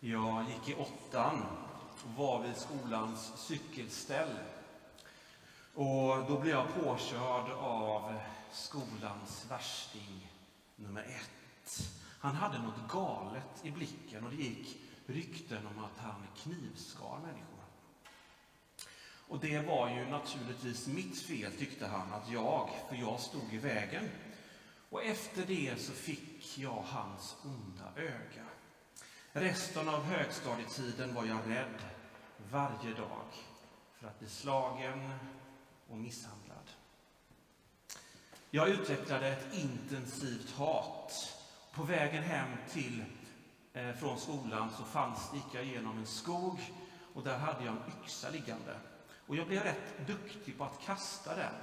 Jag gick i 8:an och var vid skolans cykelställ. Och då blev jag påkörd av skolans värsting nummer 1. Han hade något galet i blicken och det gick rykten om att han knivskar människor. Och det var ju naturligtvis mitt fel, tyckte han, för jag stod i vägen. Och efter det så fick jag hans onda öga. Resten av högstadietiden var jag rädd varje dag för att bli slagen och misshandlad. Jag utvecklade ett intensivt hat. På vägen hem från skolan så gick jag genom en skog och där hade jag en yxa liggande. Och jag blev rätt duktig på att kasta den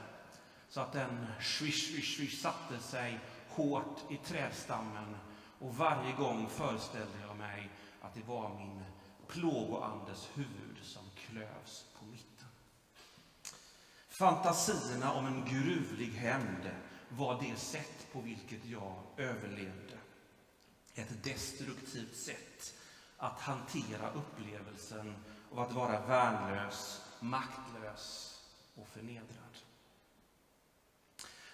så att den swish satte sig hårt i trädstammen. Och varje gång föreställde jag mig att det var min plågoandes huvud som klövs på mitten. Fantasierna om en gruvlig hämnd var det sätt på vilket jag överlevde. Ett destruktivt sätt att hantera upplevelsen av att vara värnlös, maktlös och förnedrad.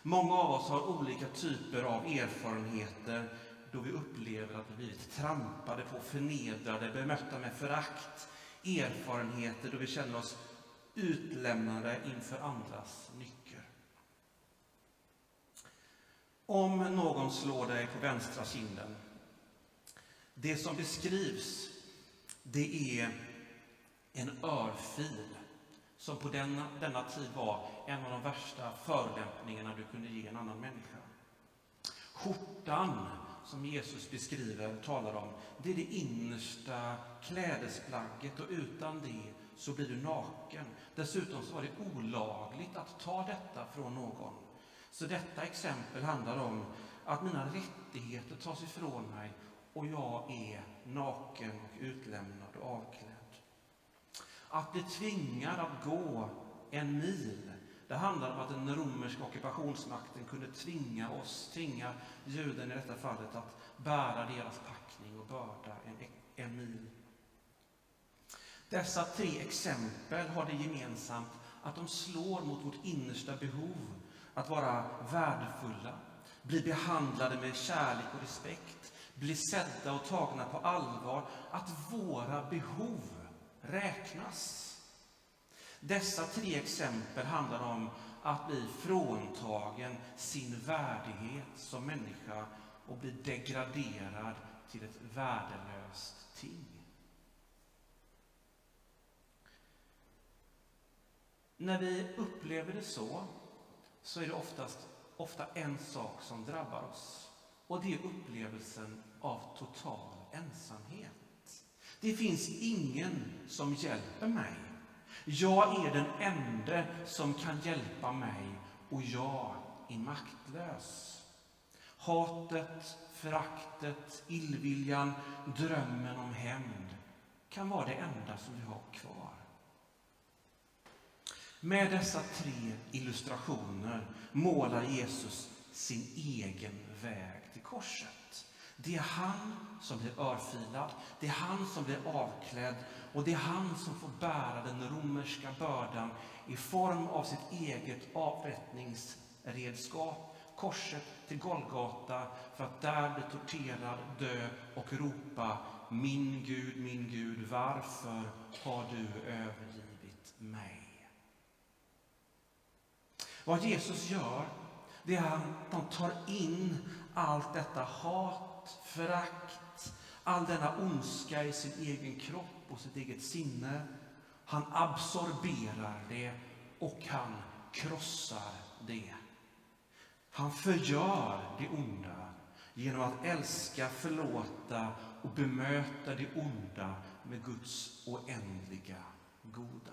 Många av oss har olika typer av erfarenheter då vi upplever att vi blivit trampade på, förnedrade, bemötta med förakt. Erfarenheter då vi känner oss utlämnade inför andras nycker. Om någon slår dig på vänstra kinden. Det som beskrivs, det är en örfil som på denna tid var en av de värsta förolämpningarna du kunde ge en annan människa. Skjortan som Jesus beskriver och talar om, det är det innersta klädesplagget och utan det så blir du naken. Dessutom så var det olagligt att ta detta från någon. Så detta exempel handlar om att mina rättigheter tas ifrån mig och jag är naken och utlämnad och avklädd. Att bli tvingad att gå en mil. Det handlar om att den romerska ockupationsmakten kunde tvinga juden i detta fallet att bära deras packning och börda en mil. Dessa 3 exempel har det gemensamt att de slår mot vårt innersta behov att vara värdefulla, bli behandlade med kärlek och respekt, bli sedda och tagna på allvar, att våra behov räknas. Dessa 3 exempel handlar om att bli fråntagen sin värdighet som människa och bli degraderad till ett värdelöst ting. När vi upplever det så är det ofta en sak som drabbar oss. Och det är upplevelsen av total ensamhet. Det finns ingen som hjälper mig. Jag är den enda som kan hjälpa mig och jag är maktlös. Hatet, föraktet, illviljan, drömmen om hämnd kan vara det enda som vi har kvar. Med dessa 3 illustrationer målar Jesus sin egen väg till korset. Det är han som blir örfilad, det är han som blir avklädd och det är han som får bära den romerska bördan i form av sitt eget avrättningsredskap, korset till Golgata, för att där bli torterad, dö och ropa: min Gud, varför har du övergivit mig? Vad Jesus gör, det är att han tar in allt detta hat, förakt, all denna ondska i sin egen kropp och sitt eget sinne. Han absorberar det och han krossar det. Han förgör det onda genom att älska, förlåta och bemöta det onda med Guds oändliga goda.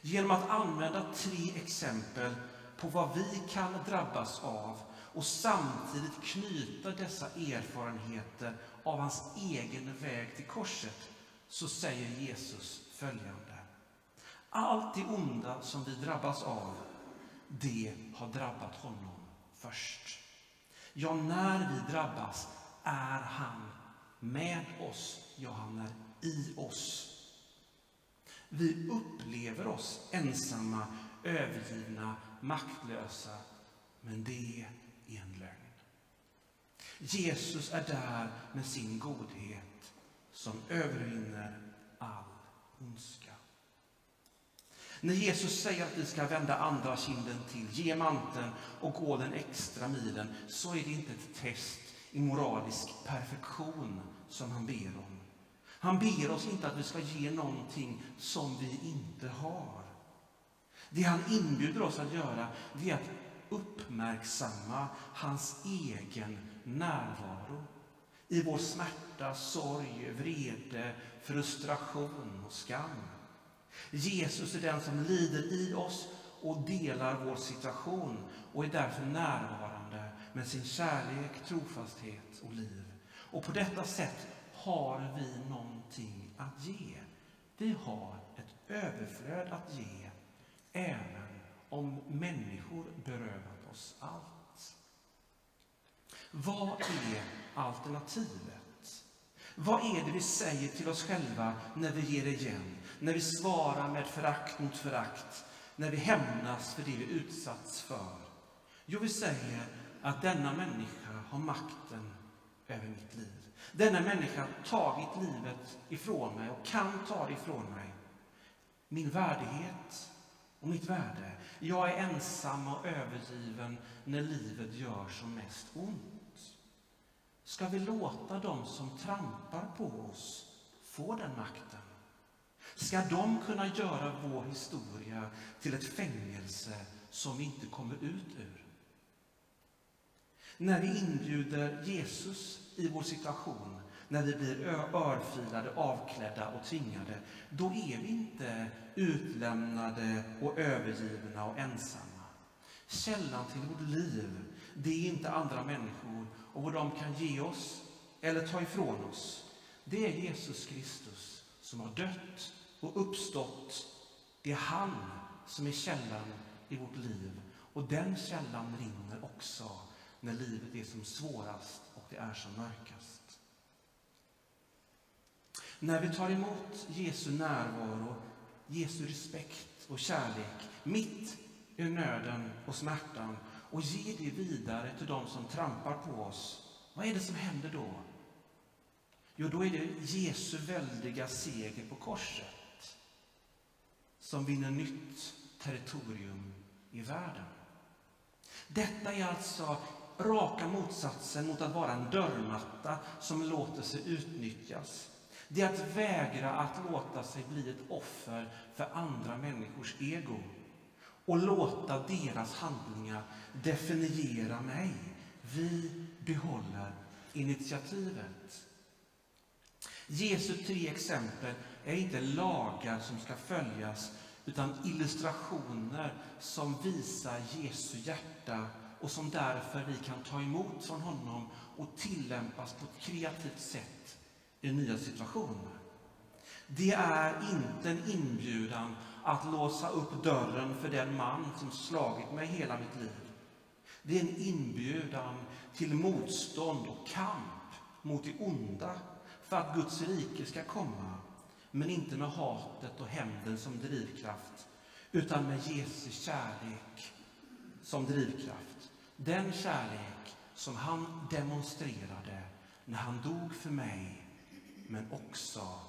Genom att använda 3 exempel på vad vi kan drabbas av och samtidigt knyta dessa erfarenheter av hans egen väg till korset, så säger Jesus följande: allt det onda som vi drabbas av, det har drabbat honom först. Ja, när vi drabbas är han med oss, ja han är i oss. Vi upplever oss ensamma, övergivna, maktlösa, men det är en lögn. Jesus är där med sin godhet som övervinner all ondska. När Jesus säger att vi ska vända andra kinden till, ge manteln och gå den extra milen, så är det inte ett test i moralisk perfektion som han ber om. Han ber oss inte att vi ska ge någonting som vi inte har. Det han inbjuder oss att göra, det är att uppmärksamma hans egen närvaro i vår smärta, sorg, vrede, frustration och skam. Jesus är den som lider i oss och delar vår situation och är därför närvarande med sin kärlek, trofasthet och liv. Och på detta sätt har vi någonting att ge. Vi har ett överflöd att ge, även om människor berövat oss allt. Vad är alternativet? Vad är det vi säger till oss själva när vi ger igen? När vi svarar med förakt mot förakt? När vi hämnas för det vi utsatts för? Jo, vi säger att denna människa har makten över mitt liv. Denna människa har tagit livet ifrån mig och kan ta det ifrån mig. Min värdighet och mitt värde. Jag är ensam och övergiven när livet gör som mest ont. Ska vi låta dem som trampar på oss få den makten? Ska de kunna göra vår historia till ett fängelse som vi inte kommer ut ur? När vi inbjuder Jesus i vår situation, när vi blir örfilade, avklädda och tvingade, då är vi inte utlämnade och övergivna och ensamma. Källan till vårt liv, det är inte andra människor och vad de kan ge oss eller ta ifrån oss. Det är Jesus Kristus som har dött och uppstått. Det är han som är källan i vårt liv, och den källan rinner också när livet är som svårast och det är som mörkast. När vi tar emot Jesu närvaro, Jesu respekt och kärlek mitt i nöden och smärtan, och ger det vidare till de som trampar på oss, vad är det som händer då? Jo, då är det Jesu väldiga seger på korset som vinner nytt territorium i världen. Detta är alltså raka motsatsen mot att vara en dörrmatta som låter sig utnyttjas. Det är att vägra att låta sig bli ett offer för andra människors ego och låta deras handlingar definiera mig. Vi behåller initiativet. Jesu 3 exempel är inte lagar som ska följas, utan illustrationer som visar Jesu hjärta och som därför vi kan ta emot från honom och tillämpas på ett kreativt sätt i nya situationer. Det är inte en inbjudan att låsa upp dörren för den man som slagit mig hela mitt liv. Det är en inbjudan till motstånd och kamp mot det onda för att Guds rike ska komma. Men inte med hatet och hämnden som drivkraft, utan med Jesu kärlek som drivkraft. Den kärlek som han demonstrerade när han dog för mig, men också